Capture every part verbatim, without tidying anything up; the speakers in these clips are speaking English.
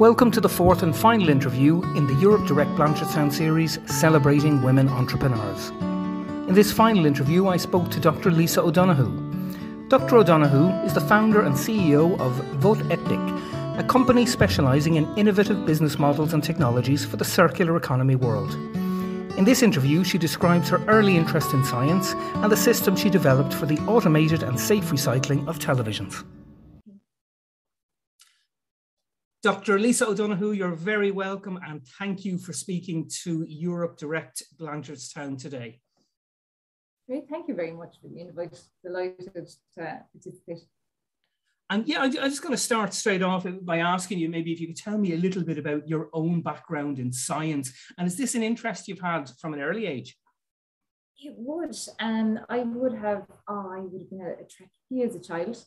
Welcome to the fourth and final interview in the Europe Direct Blanchardstown series celebrating women entrepreneurs. In this final interview, I spoke to Doctor Lisa O'Donoghue. Doctor O'Donoghue is the founder and C E O of VotEthnic, a company specialising in innovative business models and technologies for the circular economy world. In this interview, she describes her early interest in science and the system she developed for the automated and safe recycling of televisions. Doctor Lisa O'Donoghue, you're very welcome and thank you for speaking to Europe Direct Blanchardstown today. Great, thank you very much for the invite. Delighted to participate. And yeah, I'm just going to start straight off by asking you maybe if you could tell me a little bit about your own background in science. And is this an interest you've had from an early age? It was, and um, I would have, oh, I would have been a, a Trekkie as a child.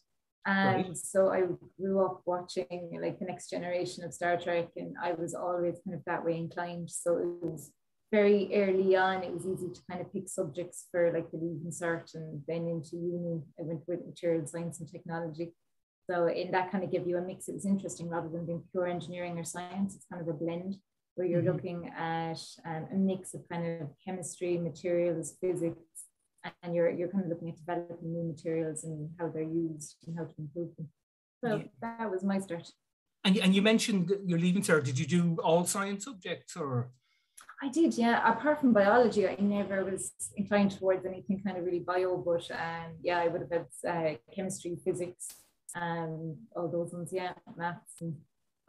And right. So I grew up watching like the next generation of Star Trek, and I was always kind of that way inclined. So it was very early on, it was easy to kind of pick subjects for like the leaving cert, and then into uni, I went with materials science and technology. So in that kind of give you a mix, it was interesting rather than being pure engineering or science, it's kind of a blend where you're mm-hmm. looking at um, a mix of kind of chemistry, materials, physics, and you're, you're kind of looking at developing new materials and how they're used and how to improve them. So yeah. That was my start. And, and you mentioned your leaving cert. Did you do all science subjects or? I did, yeah. Apart from biology, I never was inclined towards anything kind of really bio, but um, yeah, I would have had uh, chemistry, physics, um, all those ones, yeah, maths. And...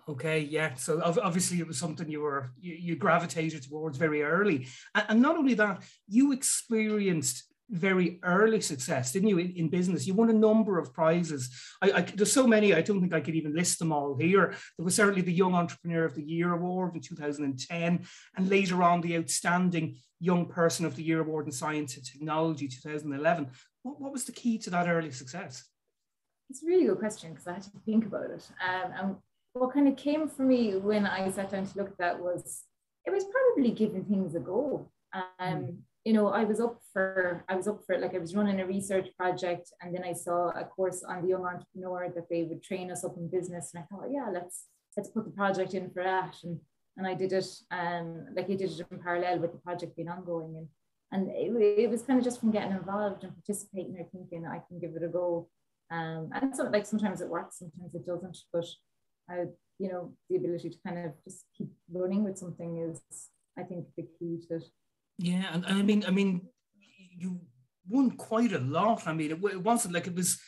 Okay, yeah. So obviously it was something you were, you, you gravitated towards very early. And, and not only that, you experienced very early success, didn't you, in, in business? You won a number of prizes. I, I, there's so many, I don't think I could even list them all here. There was certainly the Young Entrepreneur of the Year Award in two thousand ten, and later on the Outstanding Young Person of the Year Award in Science and Technology two thousand eleven. What, what was the key to that early success? It's a really good question because I had to think about it. Um, and what kind of came for me when I sat down to look at that was, it was probably giving things a go. Um, mm. You know, I was up for, I was up for it, like I was running a research project, and then I saw a course on the Young Entrepreneur that they would train us up in business, and I thought, yeah, let's let's put the project in for that, and and I did it, um, like I did it in parallel with the project being ongoing, and and it, it was kind of just from getting involved and participating or thinking I can give it a go, um, and so like sometimes it works, sometimes it doesn't, but I, you know, the ability to kind of just keep running with something is, I think, the key to it. Yeah, and I mean, I mean, you won quite a lot. I mean, it, it wasn't like it was,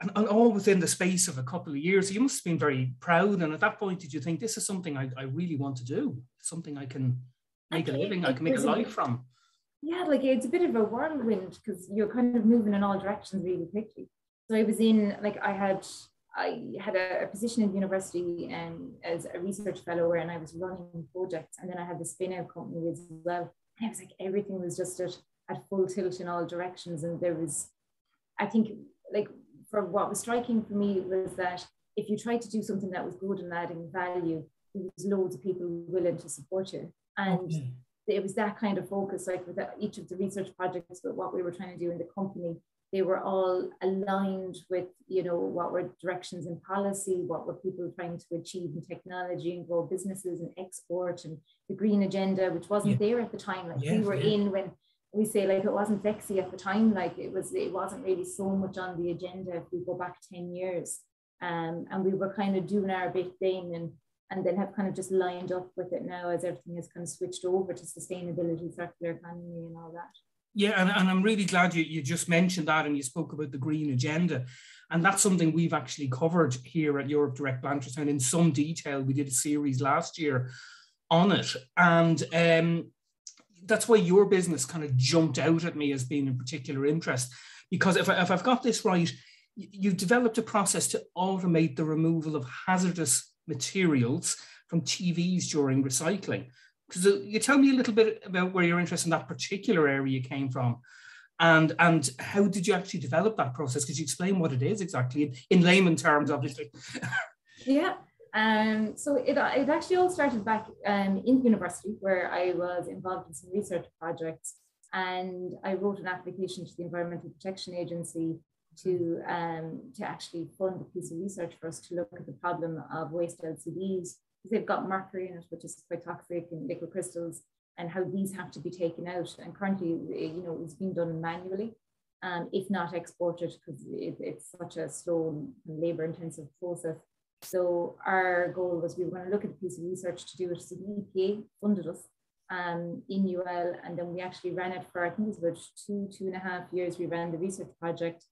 and, and all within the space of a couple of years. So you must have been very proud. And at that point, did you think this is something I, I really want to do? Something I can make a living, I can make a life from? Yeah, like it's a bit of a whirlwind because you're kind of moving in all directions really quickly. So I was in, like, I had, I had a, a position in university and as a research fellow, where and I was running projects, and then I had the spin-out company as well. And it was like everything was just at, at full tilt in all directions. And there was, I think, like, for what was striking for me was that if you tried to do something that was good and adding value, there was loads of people willing to support you. And okay. It was that kind of focus, like with each of the research projects, but what we were trying to do in the company, they were all aligned with, you know, what were directions in policy, what were people trying to achieve in technology and grow businesses and export and the green agenda, which wasn't yeah. there at the time. Like yeah, we were yeah. in when we say like it wasn't sexy at the time, like it was, it wasn't really so much on the agenda if we go back ten years. Um, and we were kind of doing our big thing and, and then have kind of just lined up with it now as everything has kind of switched over to sustainability, circular economy and all that. Yeah, and, and I'm really glad you, you just mentioned that, and you spoke about the green agenda. And that's something we've actually covered here at Europe Direct Blanchardstown in some detail. We did a series last year on it. And um, that's why your business kind of jumped out at me as being a particular interest. Because if, I, if I've got this right, you've developed a process to automate the removal of hazardous materials from T Vs during recycling. So you tell me a little bit about where your interest in that particular area came from, and and how did you actually develop that process? Could you explain what it is exactly in, in layman terms, obviously? Yeah, um, so it, it actually all started back um, in university, where I was involved in some research projects, and I wrote an application to the Environmental Protection Agency to um, to actually fund a piece of research for us to look at the problem of waste L C Ds because they've got mercury in it, which is quite toxic, in liquid crystals, and how these have to be taken out. And currently, you know, it's being done manually, um, if not exported, because it, it's such a slow and labor-intensive process. So our goal was we were going to look at a piece of research to do it. So the E P A funded us um, in U L, and then we actually ran it for, I think it was about two, two and a half years, we ran the research project.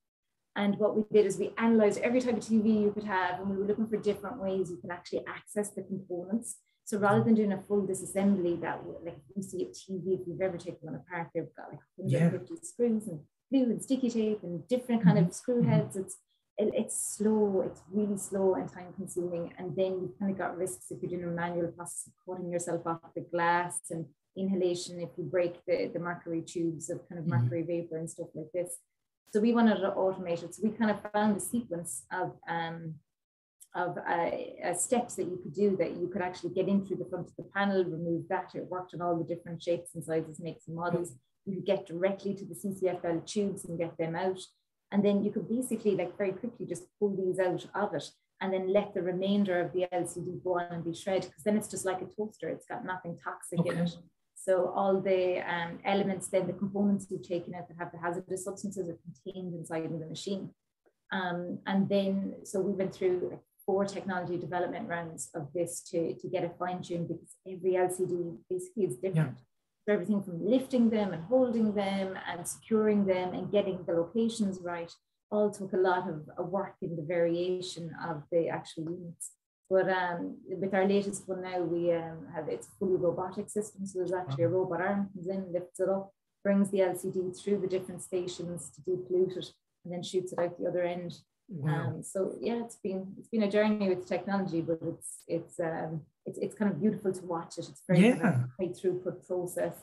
And what we did is we analysed every type of T V you could have, and we were looking for different ways you can actually access the components. So rather than doing a full disassembly that, like you see a T V, if you've ever taken one apart, they've got like one hundred fifty yeah. screws and glue and sticky tape and different kind of screw heads. It's it, it's slow, it's really slow and time consuming. And then you've kind of got risks if you're doing a manual process of cutting yourself off the glass and inhalation if you break the, the mercury tubes of kind of mm-hmm. mercury vapor and stuff like this. So we wanted to automate it. So we kind of found a sequence of um, of uh, uh, steps that you could do that you could actually get in through the front of the panel, remove that. It worked on all the different shapes and sizes, makes and models. You could get directly to the C C F L tubes and get them out. And then you could basically like very quickly just pull these out of it and then let the remainder of the L C D go on and be shredded, because then it's just like a toaster. It's got nothing toxic okay. in it. So all the um, elements, then the components you've taken out that have the hazardous substances are contained inside of the machine. Um, and then, so we went through like four technology development rounds of this to, to get it fine-tuned, because every L C D basically is different. Yeah. So everything from lifting them and holding them and securing them and getting the locations right all took a lot of uh, work in the variation of the actual units. But um, with our latest one now, we um, have it's a fully robotic system. So there's actually a robot arm comes in, lifts it up, brings the L C D through the different stations to depollute it, and then shoots it out the other end. Wow. Um, so yeah, it's been it's been a journey with technology, but it's it's um, it's it's kind of beautiful to watch it. It's very yeah. kind of high throughput process.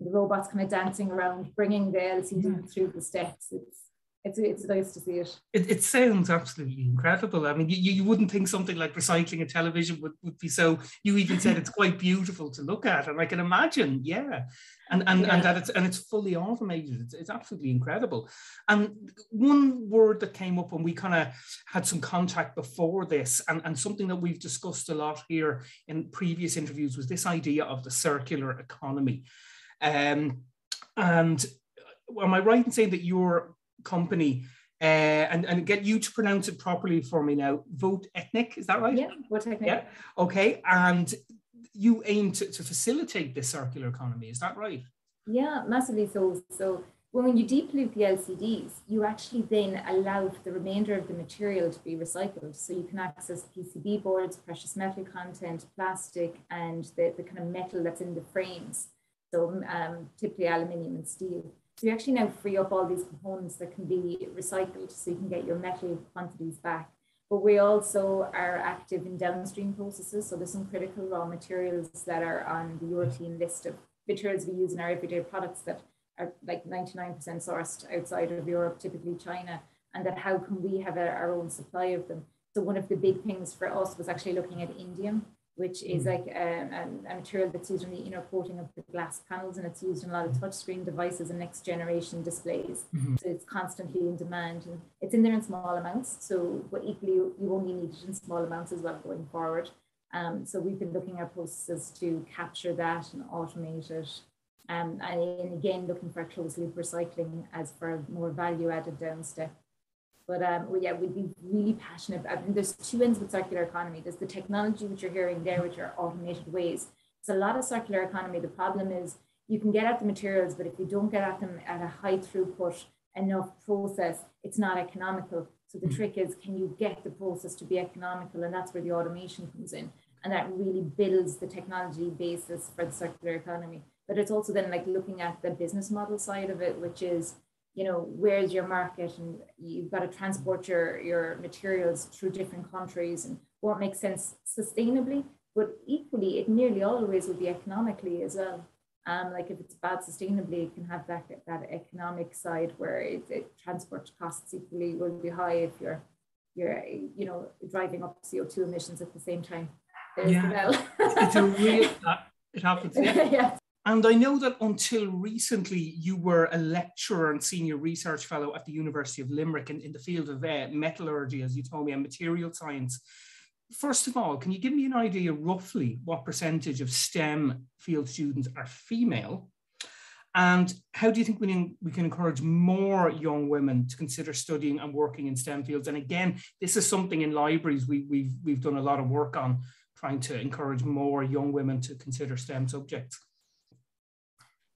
The robot's kind of dancing around, bringing the L C D yeah. through the steps. It's, It's, it's nice to see it. it. It sounds absolutely incredible. I mean, you, you wouldn't think something like recycling a television would, would be so, you even said it's quite beautiful to look at, and I can imagine, yeah. And and, yeah. and that it's and it's fully automated. It's, it's absolutely incredible. And one word that came up when we kind of had some contact before this, and, and something that we've discussed a lot here in previous interviews, was this idea of the circular economy. Um, and am I right in saying that you're company uh, and, and get you to pronounce it properly for me now, VotEthnic, is that right? Yeah, VotEthnic. Yeah. Okay, and you aim to, to facilitate this circular economy, is that right? Yeah, massively so. So when you depollute the L C Ds, you actually then allow for the remainder of the material to be recycled. So you can access P C B boards, precious metal content, plastic, and the, the kind of metal that's in the frames. So um, typically aluminium and steel. So you actually now free up all these components that can be recycled, so you can get your metal quantities back. But we also are active in downstream processes. So there's some critical raw materials that are on the European list of materials we use in our everyday products that are like ninety-nine percent sourced outside of Europe, typically China, and that how can we have a, our own supply of them. So one of the big things for us was actually looking at indium, which is like a, a, a material that's used in the inner coating of the glass panels, and it's used in a lot of touchscreen devices and next generation displays. Mm-hmm. So it's constantly in demand, and it's in there in small amounts. So, but equally, you only need it in small amounts as well going forward. Um, so we've been looking at processes to capture that and automate it. Um, and again, looking for closed loop recycling as for more value added down step. But um, well, yeah, we'd be really passionate about, I mean, there's two ends of the circular economy. There's the technology, which you're hearing there, which are automated ways. It's a lot of circular economy. The problem is you can get at the materials, but if you don't get at them at a high throughput enough process, it's not economical. So the trick is, can you get the process to be economical? And that's where the automation comes in. And that really builds the technology basis for the circular economy. But it's also then like looking at the business model side of it, which is, you know, where's your market, and you've got to transport your, your materials through different countries, and what makes sense sustainably, but equally, it nearly always will be economically as well. Um, like if it's bad sustainably, it can have that, that economic side where it, it transport costs equally will be high if you're, you're, you know, driving up C O two emissions at the same time. There's yeah. the it's a real, it happens. Yeah. yeah. And I know that until recently, you were a lecturer and senior research fellow at the University of Limerick in, in the field of uh, metallurgy, as you told me, and material science. first of all, can you give me an idea roughly what percentage of STEM field students are female? And how do you think we can, we can encourage more young women to consider studying and working in STEM fields? And again, this is something in libraries we, we've, we've done a lot of work on, trying to encourage more young women to consider STEM subjects.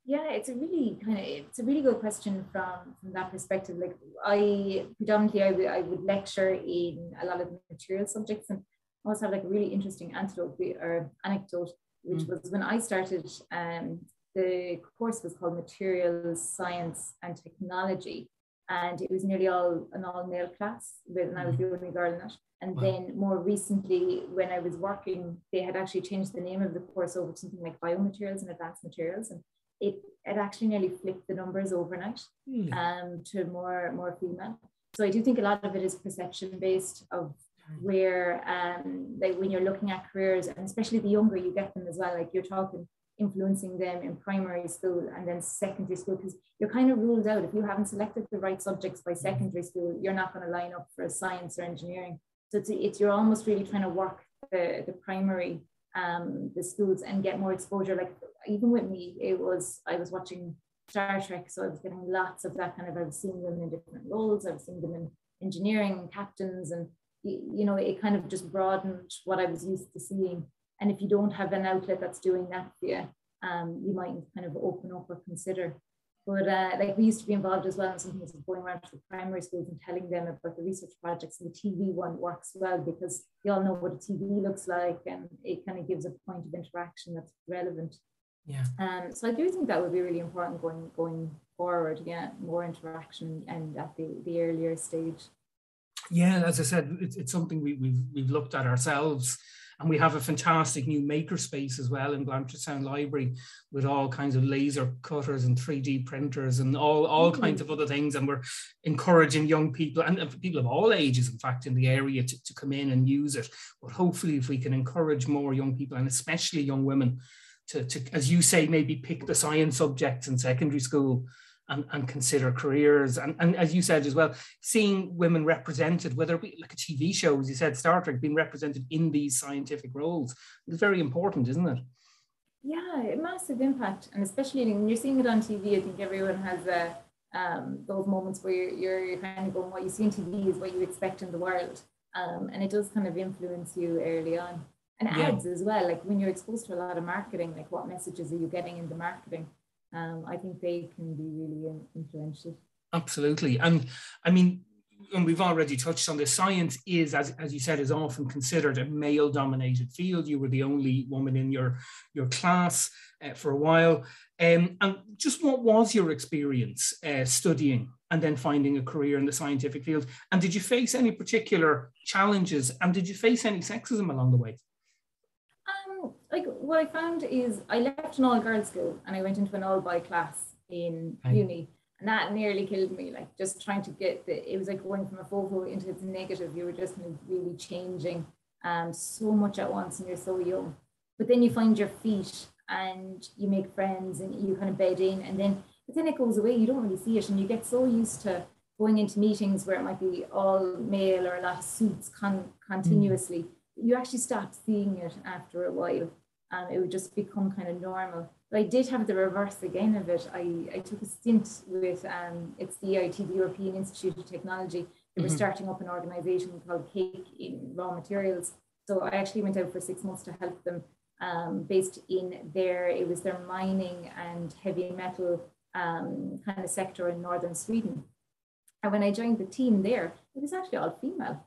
Yeah, it's a really kind of it's a really good question from, from that perspective. Like I predominantly I would I would lecture in a lot of material subjects, and also have like a really interesting anecdote or anecdote, which mm. was when I started. Um, the course was called Materials Science and Technology, and it was nearly all an all male class, but I was the only girl in it. And wow. Then more recently, when I was working, they had actually changed the name of the course over to something like Biomaterials and Advanced Materials, and it it actually nearly flipped the numbers overnight mm. um, to more more female. So I do think a lot of it is perception based of where um, like when you're looking at careers, and especially the younger you get them as well, like you're talking influencing them in primary school and then secondary school, because you're kind of ruled out. If you haven't selected the right subjects by secondary school, you're not going to line up for science or engineering. So it's, it's you're almost really trying to work the, the primary, um, the schools and get more exposure. Like even with me, it was, I was watching Star Trek. So I was getting lots of that kind of, I was seeing women in different roles. I was seeing them in engineering, captains, and, you know, it kind of just broadened what I was used to seeing. And if you don't have an outlet that's doing that for you, um, you might kind of open up or consider. But uh, like we used to be involved as well in some things of going around to the primary schools and telling them about the research projects, and the T V one works well because you all know what a T V looks like, and it kind of gives a point of interaction that's relevant. Yeah. Um, so I do think that would be really important going going forward. Yeah, more interaction and at the, the earlier stage. Yeah, as I said, it's, it's something we, we've we've looked at ourselves. And we have a fantastic new makerspace as well in Blanchardstown Library with all kinds of laser cutters and three D printers and all, all mm-hmm. kinds of other things. And we're encouraging young people and people of all ages, in fact, in the area to, to come in and use it. But hopefully if we can encourage more young people and especially young women to, to as you say, maybe pick the science subjects in secondary school and, and consider careers. And, and as you said as well, seeing women represented, whether it be like a T V show, as you said, Star Trek, being represented in these scientific roles is very important, isn't it? Yeah, a massive impact. And especially when you're seeing it on T V, I think everyone has a, um, those moments where you're, you're, you're kind of going, what you see on T V is what you expect in the world. Um, and it does kind of influence you early on. And yeah. ads as well, like when you're exposed to a lot of marketing, like what messages are you getting in the marketing? Um, I think they can be really influential. Absolutely. And I mean, and we've already touched on this, science is, as, as you said, is often considered a male-dominated field. You were the only woman in your, your class uh, for a while. Um, and just what was your experience uh, studying and then finding a career in the scientific field? And did you face any particular challenges? And did you face any sexism along the way? Like what I found is I left an all-girls school and I went into an all-boy class in Hi. uni, and that nearly killed me. Like just trying to get the, it was like going from a FOFO into the negative. You were just kind of really changing um, so much at once, and you're so young. But then you find your feet and you make friends and you kind of bed in, and then but then it goes away. You don't really see it, and you get so used to going into meetings where it might be all male or a lot of suits con continuously. Mm. You actually stop seeing it after a while, and um, it would just become kind of normal. But I did have the reverse again of it. I, I took a stint with, um, it's the E I T, the European Institute of Technology. They were mm-hmm. starting up an organization called CAKE in raw materials. So I actually went out for six months to help them um, based in their, it was their mining and heavy metal um, kind of sector in northern Sweden. And when I joined the team there, it was actually all female.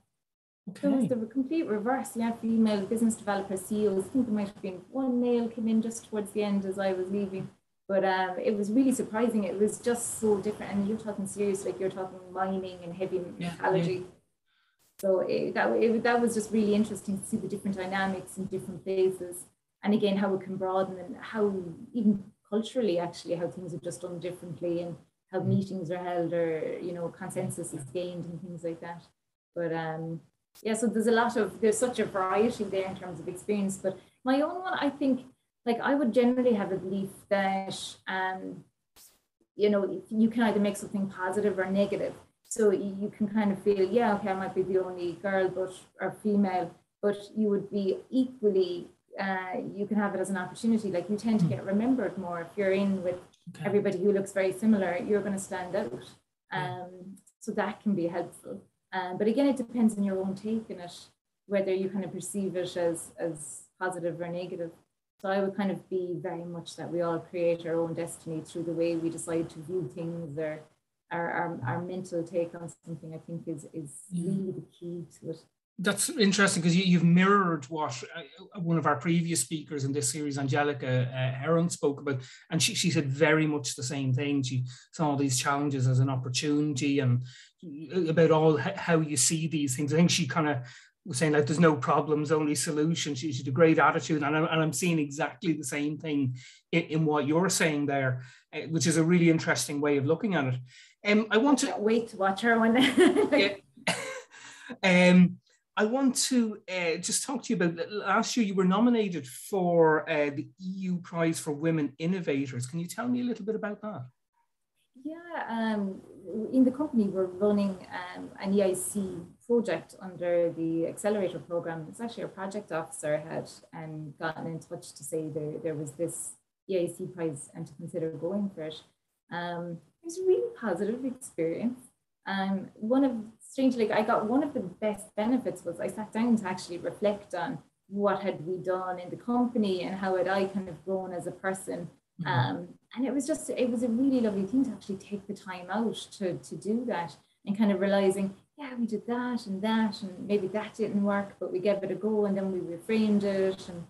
Okay. So it was the complete reverse. You had female business developers, C E Os. I think there might have been one male came in just towards the end as I was leaving. But um, it was really surprising. It was just so different. And you're talking serious, like you're talking mining and heavy yeah, metallurgy. Yeah. So it, that, it, that was just really interesting to see the different dynamics in different places. And again, how it can broaden and how even culturally, actually, how things are just done differently and how mm-hmm. meetings are held or, you know, consensus is gained and things like that. But um yeah, so there's a lot of, there's such a variety there in terms of experience, but my own one, I think, like I would generally have a belief that, um, you know, you can either make something positive or negative. So you can kind of feel, yeah, okay, I might be the only girl, but, or female, but you would be equally, uh, you can have it as an opportunity. Like you tend to get remembered more if you're in with okay. everybody who looks very similar, you're going to stand out. Um, so that can be helpful. Um, but again, it depends on your own take in it, whether you kind of perceive it as, as positive or negative. So I would kind of be very much that we all create our own destiny through the way we decide to view things, or our, our, our mental take on something, I think is, is really the key to it. That's interesting, because you, you've mirrored what uh, one of our previous speakers in this series, Angelica uh, Heron, spoke about. And she, she said very much the same thing. She saw these challenges as an opportunity, and about all how you see these things. I think she kind of was saying, like, there's no problems, only solutions. She, she had a great attitude. And, I, and I'm seeing exactly the same thing in, in what you're saying there, uh, which is a really interesting way of looking at it. Um, I want to... I can't wait to watch her one day. um, I want to uh, just talk to you about, last year you were nominated for uh, the E U Prize for Women Innovators. Can you tell me a little bit about that? Yeah, um, in the company we're running um, an E I C project under the accelerator program. It's actually our project officer had um, gotten in touch to say there, there was this E I C prize and to consider going for it. Um, it was a really positive experience. Um, one of, strangely, I got one of the best benefits was I sat down to actually reflect on what had we done in the company and how had I kind of grown as a person. Mm-hmm. um, and it was just, it was a really lovely thing to actually take the time out to, to do that, and kind of realizing, yeah, we did that and that, and maybe that didn't work, but we gave it a go and then we reframed it. And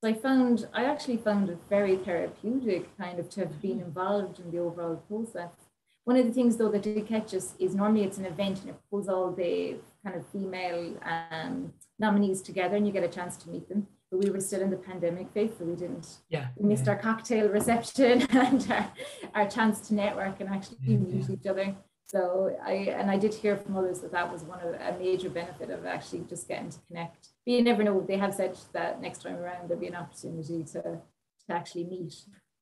so I found, I actually found it very therapeutic kind of to have been involved in the overall process. One of the things, though, that did catch us is normally it's an event and it pulls all the kind of female um, nominees together and you get a chance to meet them. But we were still in the pandemic phase, so we didn't. Yeah. We missed yeah. our cocktail reception and our, our chance to network and actually yeah. meet each other. So I, and I did hear from others that that was one of a major benefit of actually just getting to connect. But you never know, they have said that next time around there'll be an opportunity to, to actually meet.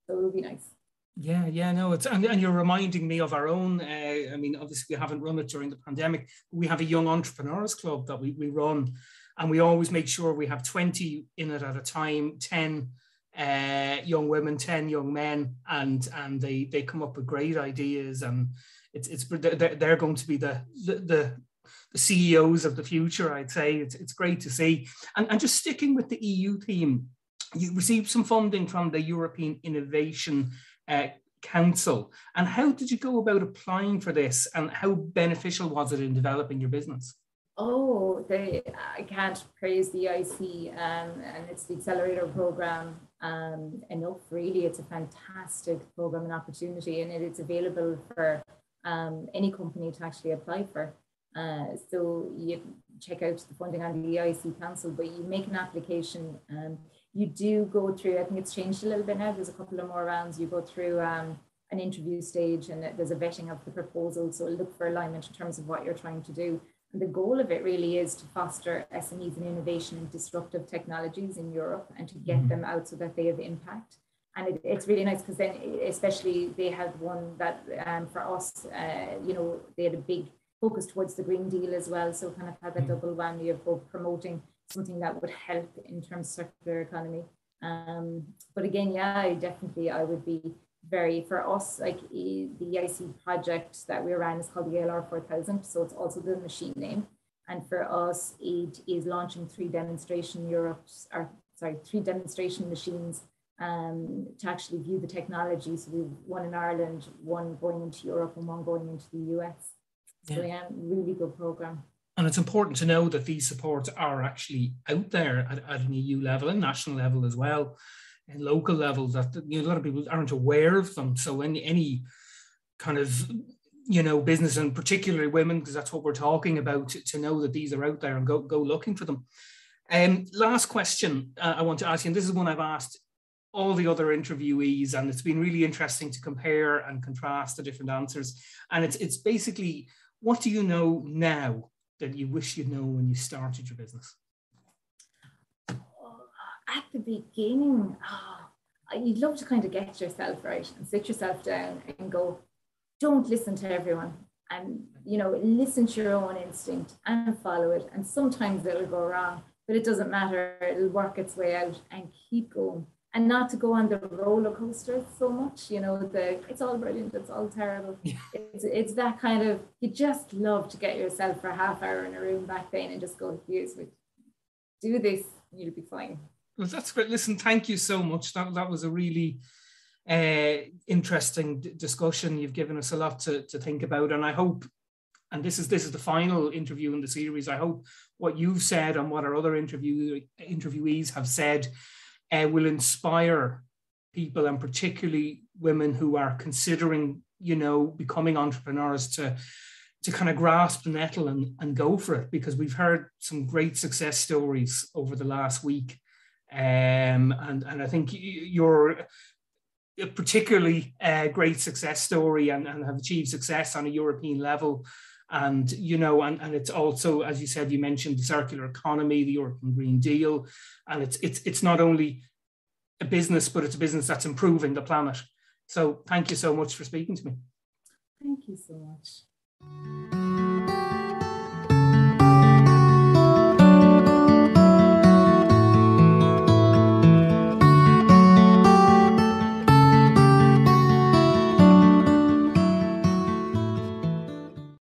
So it'll be nice. Yeah, yeah, no, it's and, and you're reminding me of our own. Uh, I mean, obviously, we haven't run it during the pandemic. We have a young entrepreneurs club that we, we run, and we always make sure we have twenty in it at a time, ten uh, young women, ten young men, and and they they come up with great ideas, and it's it's they're, they're going to be the the. the The C E Os of the future, I'd say. It's, it's great to see. And, and just sticking with the E U theme, you received some funding from the European Innovation uh, Council. And how did you go about applying for this, and how beneficial was it in developing your business? Oh, they, I can't praise the E I C um, and it's the accelerator program um, enough, really. It's a fantastic program and opportunity, and it, it's available for um, any company to actually apply for. Uh, so you check out the funding on the E I C Council, but you make an application. Um, you do go through, I think it's changed a little bit now, there's a couple of more rounds. You go through um, an interview stage, and there's a vetting of the proposal. So look for alignment in terms of what you're trying to do. And the goal of it really is to foster S M Es and innovation and disruptive technologies in Europe, and to get mm-hmm. them out so that they have impact. And it, it's really nice, because then especially they had one that um, for us, uh, you know, they had a big focus towards the Green Deal as well. So kind of had that double whammy of both promoting something that would help in terms of circular economy. Um, but again, yeah, I definitely, I would be very, for us, like the E I C project that we ran is called the A L R four thousand. So it's also the machine name. And for us, it is launching three demonstration Europe's, or sorry, three demonstration machines um, to actually view the technology. So we've one in Ireland, one going into Europe, and one going into the U S. Yeah. So yeah, really good program. And it's important to know that these supports are actually out there at, at an E U level and national level as well, and local level. That you know, a lot of people aren't aware of them. So any any kind of you know business, and particularly women, because that's what we're talking about, to, to know that these are out there and go go looking for them. Um, last question uh, I want to ask you, and this is one I've asked all the other interviewees, and it's been really interesting to compare and contrast the different answers. And it's it's basically, what do you know now that you wish you'd know when you started your business? At the beginning, oh, you'd love to kind of get yourself right and sit yourself down and go, don't listen to everyone, and you know, listen to your own instinct and follow it. And sometimes it'll go wrong, but it doesn't matter. It'll work its way out and keep going. And not to go on the roller coaster so much, you know, the it's all brilliant, it's all terrible. Yeah. It's, it's that kind of, you just love to get yourself for a half hour in a room back then and just go, here's what, do this, you'll be fine. Well, that's great. Listen, thank you so much. That, that was a really uh, interesting d discussion. You've given us a lot to, to think about. And I hope, and this is, this is the final interview in the series, I hope what you've said and what our other interview, interviewees have said Uh, will inspire people, and particularly women who are considering, you know, becoming entrepreneurs, to, to kind of grasp the nettle and, and go for it, because we've heard some great success stories over the last week. Um, and, and I think you're a particularly uh, great success story and, and have achieved success on a European level. And, you know, and, and it's also, as you said, you mentioned the circular economy, the European Green Deal, and it's, it's, it's not only a business, but it's a business that's improving the planet. So thank you so much for speaking to me. Thank you so much.